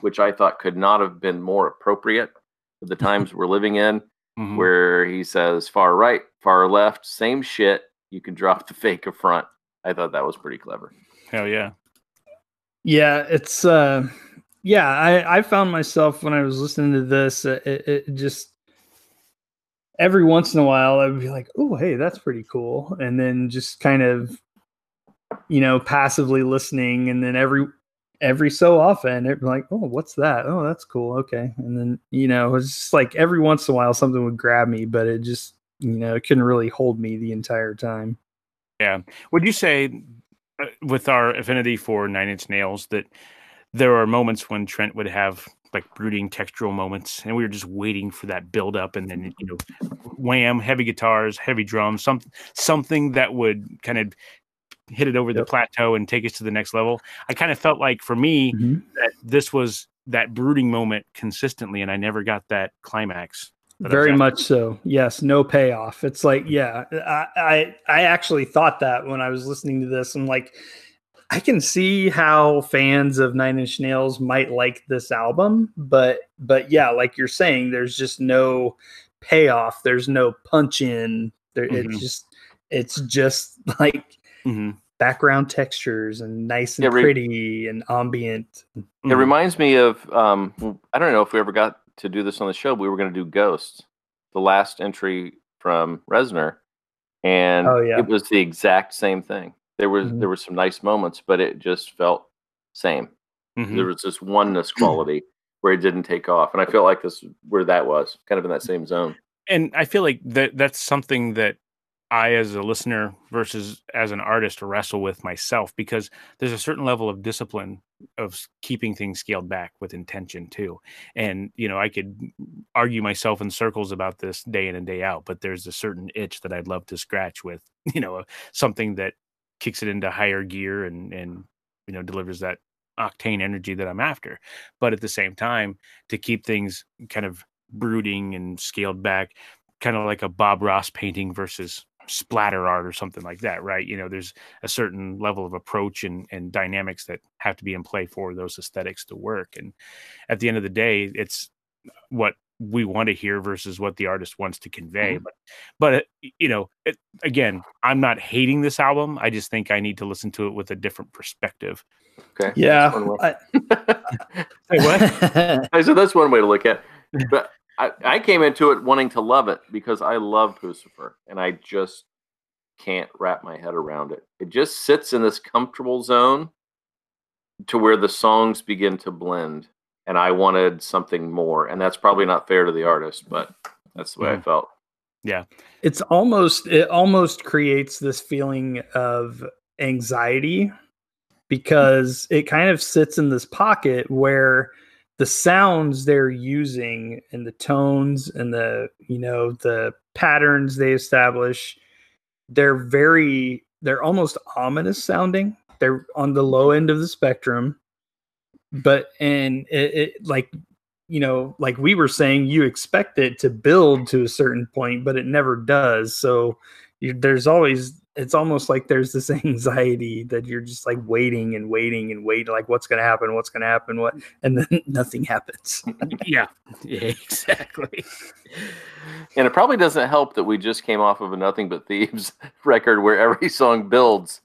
which I thought could not have been more appropriate for the times we're living in, mm-hmm. where he says far right, far left, same shit. You can drop the fake affront. I thought that was pretty clever. Hell yeah. Yeah, it's, uh, yeah, I, I found myself when I was listening to this, it, it just, every once in a while, I would be like, oh, hey, that's pretty cool. And then just kind of, you know, passively listening. And then every, every so often, it'd be like, oh, what's that? Oh, that's cool. Okay. And then, you know, it's just like every once in a while, something would grab me, but it just, you know, it couldn't really hold me the entire time. Yeah. Would you say, uh, with our affinity for Nine Inch Nails, that there are moments when Trent would have like brooding textural moments, and we were just waiting for that build up, and then, you know, wham, heavy guitars, heavy drums, something, something that would kind of hit it over yep. the plateau and take us to the next level. I kind of felt like for me mm-hmm. that this was that brooding moment consistently, and I never got that climax. Very much so. Yes. No payoff. It's like, yeah, I, I, I actually thought that when I was listening to this. I'm like, I can see how fans of Nine Inch Nails might like this album, but, but yeah, like you're saying, there's just no payoff. There's no punch in there. Mm-hmm. It's just, it's just like mm-hmm. background textures and nice and yeah, re- pretty and ambient. It mm-hmm. reminds me of, um, I don't know if we ever got to do this on the show, but we were going to do Ghosts, the last entry from Reznor, and oh, yeah. it was the exact same thing. There was mm-hmm. there were some nice moments, but it just felt same. Mm-hmm. There was this oneness quality where it didn't take off, and I feel like this where that was kind of in that same zone. And I feel like that that's something that I, as a listener versus as an artist, wrestle with myself, because there's a certain level of discipline of keeping things scaled back with intention too. And, you know, I could argue myself in circles about this day in and day out, but there's a certain itch that I'd love to scratch with, you know, something that kicks it into higher gear and, and, you know, delivers that octane energy that I'm after. But at the same time, to keep things kind of brooding and scaled back, kind of like a Bob Ross painting versus splatter art or something like that, right? You know, there's a certain level of approach and, and dynamics that have to be in play for those aesthetics to work. And at the end of the day, it's what we want to hear versus what the artist wants to convey. Mm-hmm. But, but you know, it, again, I'm not hating this album. I just think I need to listen to it with a different perspective. Okay. Yeah. I... Hey, what? I said that's one way to look at it. But I, I came into it wanting to love it because I love Pusifer, and I just can't wrap my head around it. It just sits in this comfortable zone to where the songs begin to blend, and I wanted something more. And that's probably not fair to the artist, but that's the way yeah. I felt. Yeah. It's almost, it almost creates this feeling of anxiety because it kind of sits in this pocket where the sounds they're using and the tones and the, you know, the patterns they establish, they're very, they're almost ominous sounding. They're on the low end of the spectrum, but, and it, it like, you know, like we were saying, you expect it to build to a certain point, but it never does. So you, there's always, it's almost like there's this anxiety that you're just like waiting and waiting and waiting, like what's going to happen, what's going to happen, what, and then nothing happens. yeah. yeah, exactly. And it probably doesn't help that we just came off of a Nothing But Thieves record where every song builds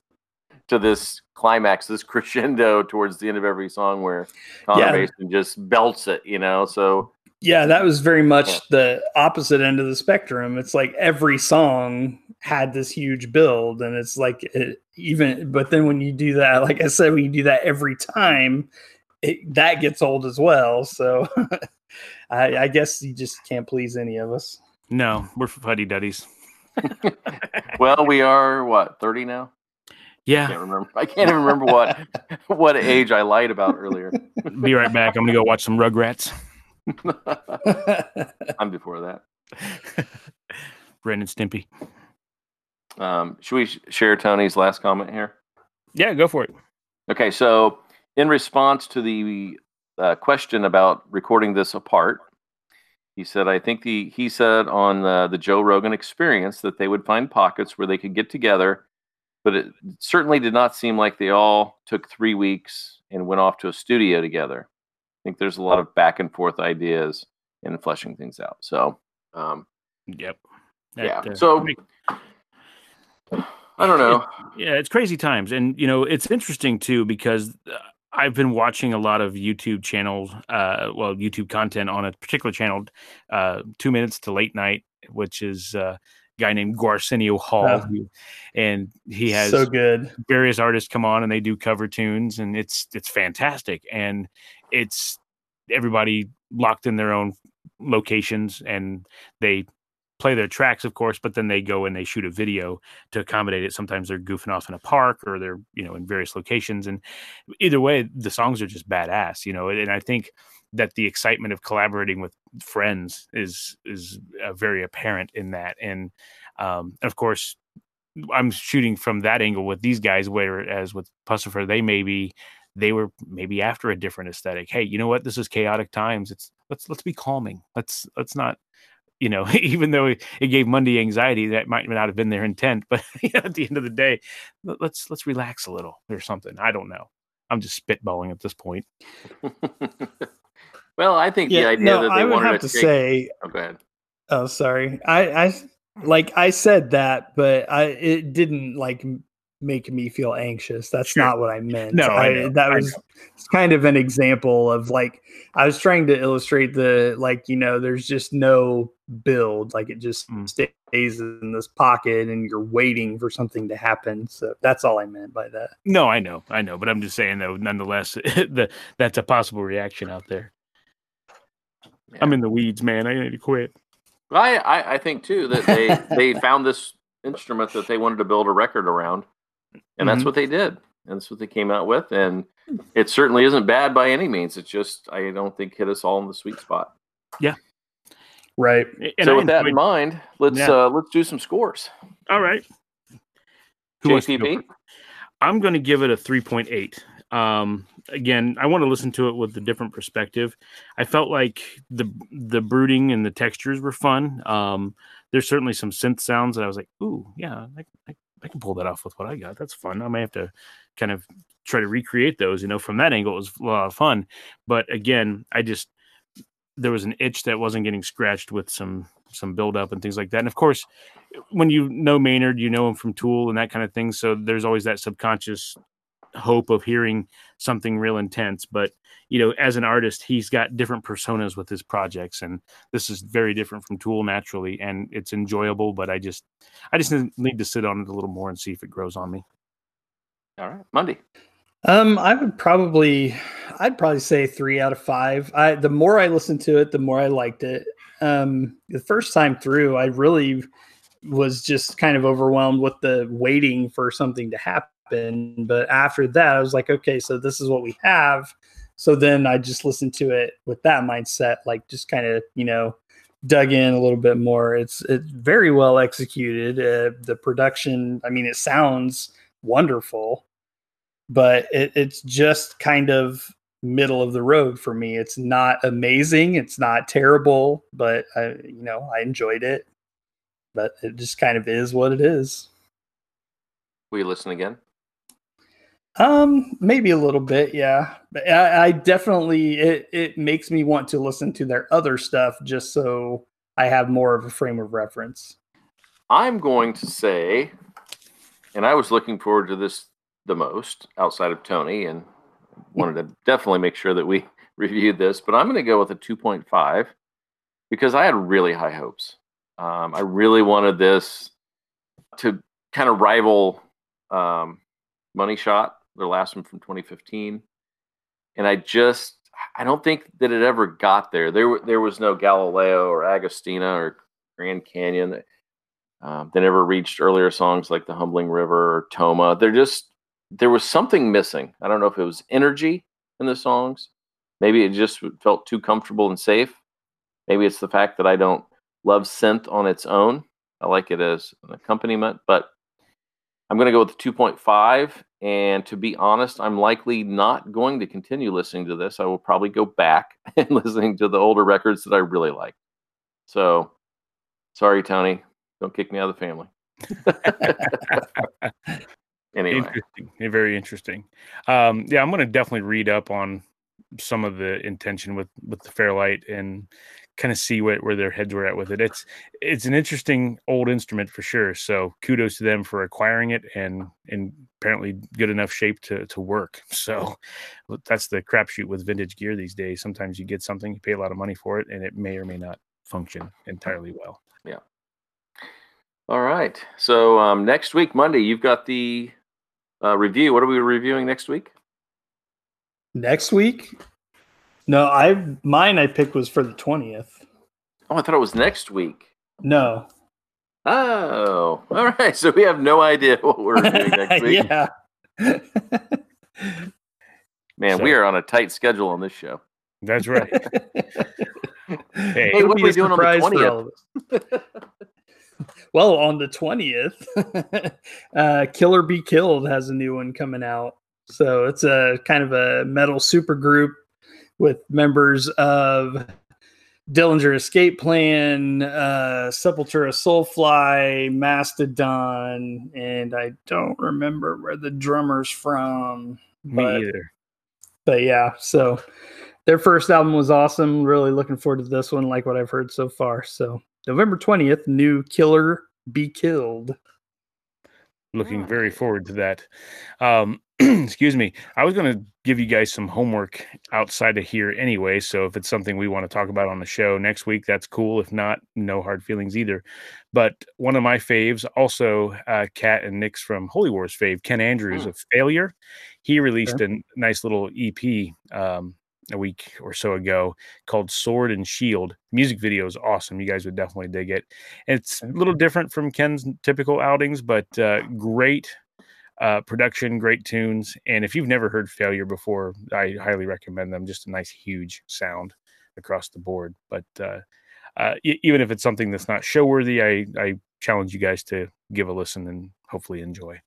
to this climax, this crescendo towards the end of every song where Connor yeah. Mason just belts it, you know, so. Yeah, that was very much the opposite end of the spectrum. It's like every song had this huge build, and it's like it, even, but then when you do that, like I said, when you do that every time, it, that gets old as well. So I, I guess you just can't please any of us. No, we're fuddy-duddies. Well, we are, what, thirty now? Yeah. I can't remember. I can't even remember what, what age I lied about earlier. Be right back. I'm going to go watch some Rugrats. I'm before that. Ren and Stimpy. Um, should we share Tony's last comment here? Yeah, go for it. Okay, so in response to the uh, question about recording this apart, he said, I think the he said on uh, the Joe Rogan Experience that they would find pockets where they could get together, but it certainly did not seem like they all took three weeks and went off to a studio together. I think there's a lot of back and forth ideas and fleshing things out. So, um, yep. That, yeah. Uh, so I don't know. It, yeah, it's crazy times. And, you know, it's interesting, too, because I've been watching a lot of YouTube channels, uh, well, YouTube content on a particular channel, uh, Two Minutes to Late Night, which is uh, a guy named Garcenio Hall. Oh. And he has so good. Various artists come on and they do cover tunes, and it's it's fantastic. And it's everybody locked in their own locations, and they play their tracks, of course, but then they go and they shoot a video to accommodate it. Sometimes they're goofing off in a park, or they're, you know, in various locations. And either way, the songs are just badass, you know. And I think that the excitement of collaborating with friends is, is uh, very apparent in that. And, um, of course, I'm shooting from that angle with these guys, whereas with Pusifer, they may be, they were maybe after a different aesthetic. Hey, you know what? This is chaotic times. It's let's, let's be calming. Let's, let's not, you know, even though it gave Monday anxiety, that might not have been their intent. But you know, at the end of the day, let's let's relax a little or something. I don't know. I'm just spitballing at this point. Well, I think yeah, the idea no, that they I would wanted have to take... say. Oh, go ahead. Oh, sorry. I, I like I said that, but I it didn't like make me feel anxious. That's sure. not what I meant. No, I, I know. that I was know. It's kind of an example of like I was trying to illustrate the like you know there's just no build, like it just mm. stays in this pocket and you're waiting for something to happen. So that's all I meant by that. No, I know, I know, but I'm just saying though. Nonetheless, the that's a possible reaction out there. Yeah. I'm in the weeds, man. I need to quit. Well, I I, I think too that they they found this instrument that they wanted to build a record around. And that's mm-hmm. what they did. And that's what they came out with. And it certainly isn't bad by any means. It's just, I don't think hit us all in the sweet spot. Yeah. Right. And so I with that in mind, let's, yeah. uh, let's do some scores. All right. Who J P P? I'm going to give it a three point eight. Um, again, I want to listen to it with a different perspective. I felt like the, the brooding and the textures were fun. Um, there's certainly some synth sounds that I was like, ooh, yeah, I, I I can pull that off with what I got. That's fun. I may have to kind of try to recreate those, you know, from that angle. It was a lot of fun. But again, I just, there was an itch that wasn't getting scratched with some, some buildup and things like that. And of course, when you know Maynard, you know him from Tool and that kind of thing. So there's always that subconscious hope of hearing something real intense. But, you know, as an artist, he's got different personas with his projects, and this is very different from Tool naturally, and it's enjoyable, but I just I just need to sit on it a little more and see if it grows on me. All right. Monday. Um, I would probably I'd probably say three out of five. I the more I listened to it, the more I liked it. Um, the first time through, I really was just kind of overwhelmed with the waiting for something to happen. Been, but after that, I was like, okay, so this is what we have. So then I just listened to it with that mindset, like just kind of, you know, dug in a little bit more. It's, it's very well executed. Uh, the production, I mean, it sounds wonderful, but it, it's just kind of middle of the road for me. It's not amazing. It's not terrible, but I, you know, I enjoyed it, but it just kind of is what it is. Will you listen again? Um, maybe a little bit, yeah. But I, I definitely it it makes me want to listen to their other stuff just so I have more of a frame of reference. I'm going to say, and I was looking forward to this the most outside of Tony, and wanted to definitely make sure that we reviewed this, but I'm going to go with a two point five because I had really high hopes. Um, I really wanted this to kind of rival um, Money Shot, their last one from twenty fifteen, and I just I don't think that it ever got there. There were, there was no Galileo or Agostina or Grand Canyon. Um, they never reached earlier songs like The Humbling River or Toma. There just there was something missing. I don't know if it was energy in the songs Maybe it just felt too comfortable and safe. Maybe it's the fact that I don't love synth on its own. I like it as an accompaniment, but I'm going to go with the two point five. And to be honest, I'm likely not going to continue listening to this. I will probably go back and listening to the older records that I really like. So, sorry, Tony. Don't kick me out of the family. Anyway. Interesting. Very interesting. Um, yeah, I'm going to definitely read up on some of the intention with, with the Fairlight and kind of see what, where their heads were at with it. It's, it's an interesting old instrument for sure. So kudos to them for acquiring it and, and apparently good enough shape to, to work. So that's the crapshoot with vintage gear these days. Sometimes you get something, you pay a lot of money for it, and it may or may not function entirely well. Yeah. All right. So um, next week, Monday, you've got the uh, review. What are we reviewing next week? Next week? No, I mine I picked was for the twentieth. Oh, I thought it was next week. No. Oh, all right. So we have no idea what we're doing next week. Yeah. Man, so, we are on a tight schedule on this show. That's right. Hey, hey what are we doing on the twentieth? Well, on the twentieth, uh, Killer Be Killed has a new one coming out. So it's a kind of a metal supergroup with members of Dillinger Escape Plan, uh, Sepultura Soulfly, Mastodon, and I don't remember where the drummer's from. But, me either. But yeah, so their first album was awesome. Really looking forward to this one, like what I've heard so far. So November twentieth, new Killer Be Killed. Looking very forward to that. Um, excuse me. I was going to give you guys some homework outside of here anyway. So if it's something we want to talk about on the show next week, that's cool. If not, no hard feelings either. But one of my faves, also uh, Kat and Nick's from Holy War's fave, Ken Andrews oh. of Failure. He released sure. a nice little E P um, a week or so ago called Sword and Shield. The music video is awesome. You guys would definitely dig it. It's a little different from Ken's typical outings, but uh, great uh, production, great tunes. And if you've never heard Failure before, I highly recommend them. Just a nice, huge sound across the board. But uh, uh, e- even if it's something that's not show worthy, I, I challenge you guys to give a listen and hopefully enjoy.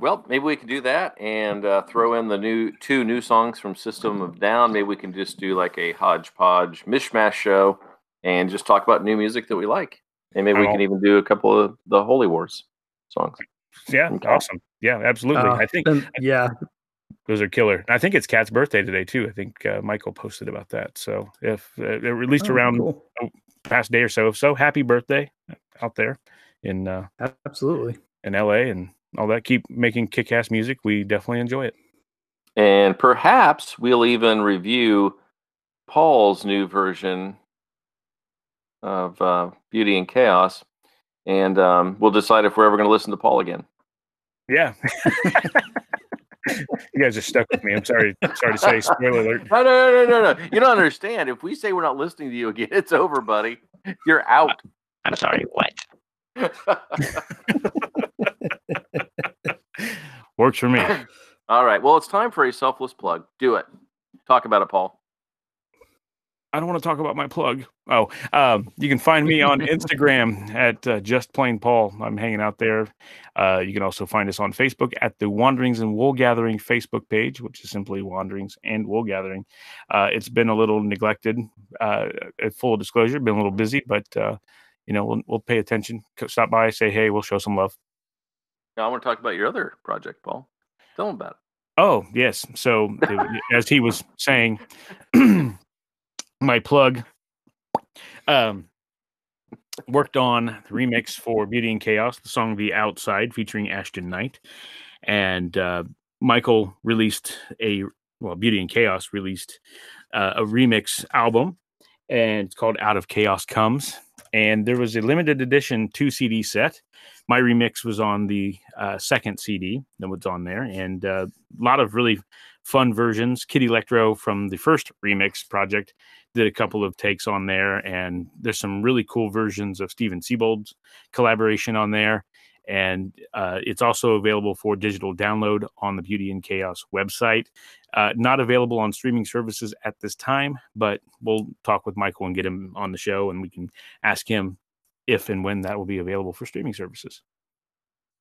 Well, maybe we can do that and uh, throw in the new two new songs from System of Down. Maybe we can just do like a hodgepodge mishmash show and just talk about new music that we like. And maybe oh. we can even do a couple of the Holy Wars songs. Yeah, okay. Awesome. Yeah, absolutely. Uh, I think um, yeah, those are killer. I think it's Kat's birthday today too. I think uh, Michael posted about that. So if uh, at least oh, around cool. the past day or so, if so, happy birthday out there in uh, absolutely in L A and all that. Keep making kick-ass music. We definitely enjoy it. And perhaps we'll even review Paul's new version of uh, Beauty and Chaos, and um, we'll decide if we're ever going to listen to Paul again. Yeah. You guys are stuck with me. I'm sorry. Sorry to say. Spoiler alert. No, no, no, no, no. You don't understand. If we say we're not listening to you again, it's over, buddy. You're out. I'm sorry. What? Works for me. All right. Well, it's time for a selfless plug. Do it. Talk about it, Paul. I don't want to talk about my plug. Oh, um, you can find me on Instagram at uh, Just Plain Paul. I'm hanging out there. Uh, you can also find us on Facebook at the Wanderings and Wool Gathering Facebook page, which is simply Wanderings and Wool Gathering. Uh, it's been a little neglected, uh, full disclosure, been a little busy, but uh, you know, we'll, we'll pay attention. Stop by, say hey, we'll show some love. Now I want to talk about your other project, Paul. Tell them about it. Oh, yes. So as he was saying, my plug um, worked on the remix for Beauty and Chaos, the song The Outside featuring Ashton Knight. And uh, Michael released a, well, Beauty and Chaos released uh, a remix album, and it's called Out of Chaos Comes. And there was a limited edition two C D set. My remix was on the uh, second C D that was on there. And uh, a lot of really fun versions. Kid Electro from the first remix project did a couple of takes on there. And there's some really cool versions of Steven Siebold's collaboration on there. And uh, it's also available for digital download on the Beauty and Chaos website. Uh, not available on streaming services at this time, but we'll talk with Michael and get him on the show, and we can ask him if and when that will be available for streaming services.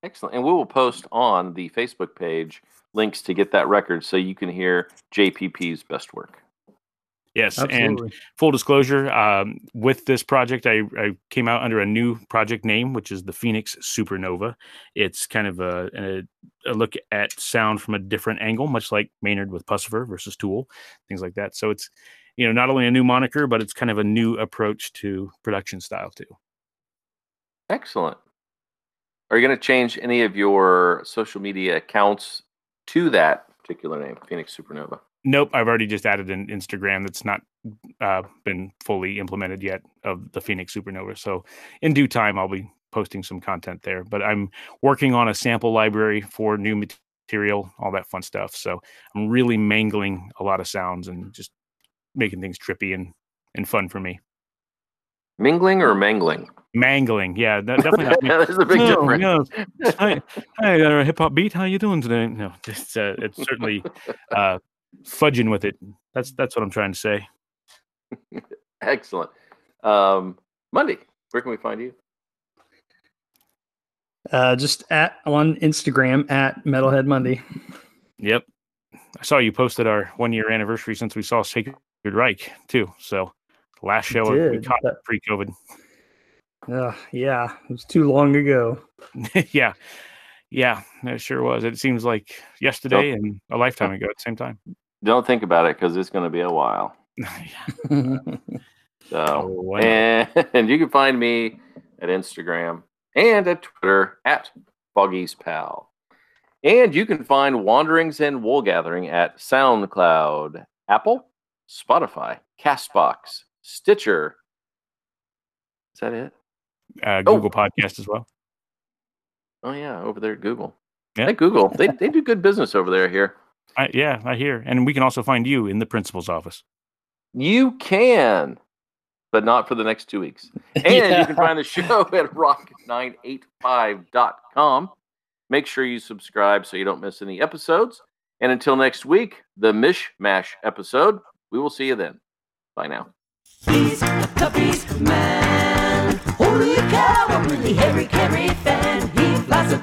Excellent. And we will post on the Facebook page links to get that record so you can hear J P P's best work. Yes. Absolutely. And full disclosure, um, with this project, I, I came out under a new project name, which is the Phoenix Supernova. It's kind of a, a, a look at sound from a different angle, much like Maynard with Pusifer versus Tool, things like that. So it's, you know, not only a new moniker, but it's kind of a new approach to production style too. Excellent. Are you going to change any of your social media accounts to that particular name, Phoenix Supernova? Nope, I've already just added an Instagram that's not uh, been fully implemented yet of the Phoenix Supernova. So in due time, I'll be posting some content there. But I'm working on a sample library for new material, all that fun stuff. So I'm really mangling a lot of sounds and just making things trippy and, and fun for me. Mingling or mangling? Mangling, yeah, that, definitely not. There's a big no, difference. No. Hi, hi uh, hip hop beat. How you doing today? No, it's uh, it's certainly uh, fudging with it. That's that's what I'm trying to say. Excellent. Um, Monday, where can we find you? Uh, just at on Instagram at Metalhead Monday. Yep, I saw you posted our one year anniversary since we saw Sacred Reich too. So last show we caught that pre-COVID. Uh, yeah, it was too long ago. yeah, yeah, it sure was. It seems like yesterday don't, and a lifetime ago at the same time. Don't think about it because it's going to be a while. so, oh, wow. and, and you can find me at Instagram and at Twitter at Foggy's Pal. And you can find Wanderings and Wool Gathering at SoundCloud, Apple, Spotify, CastBox, Stitcher. Is that it? Uh, Google oh. Podcast as well. Oh yeah, over there at Google. Yeah, at Google. They they do good business over there here. I, yeah, I hear. And we can also find you in the principal's office. You can, but not for the next two weeks. And yeah. You can find the show at rock nine eight five dot com. Make sure you subscribe so you don't miss any episodes. And until next week, the Mishmash episode. We will see you then. Bye now. He's the Beast Man. Holy cow, a really hairy, hairy fan. He flies a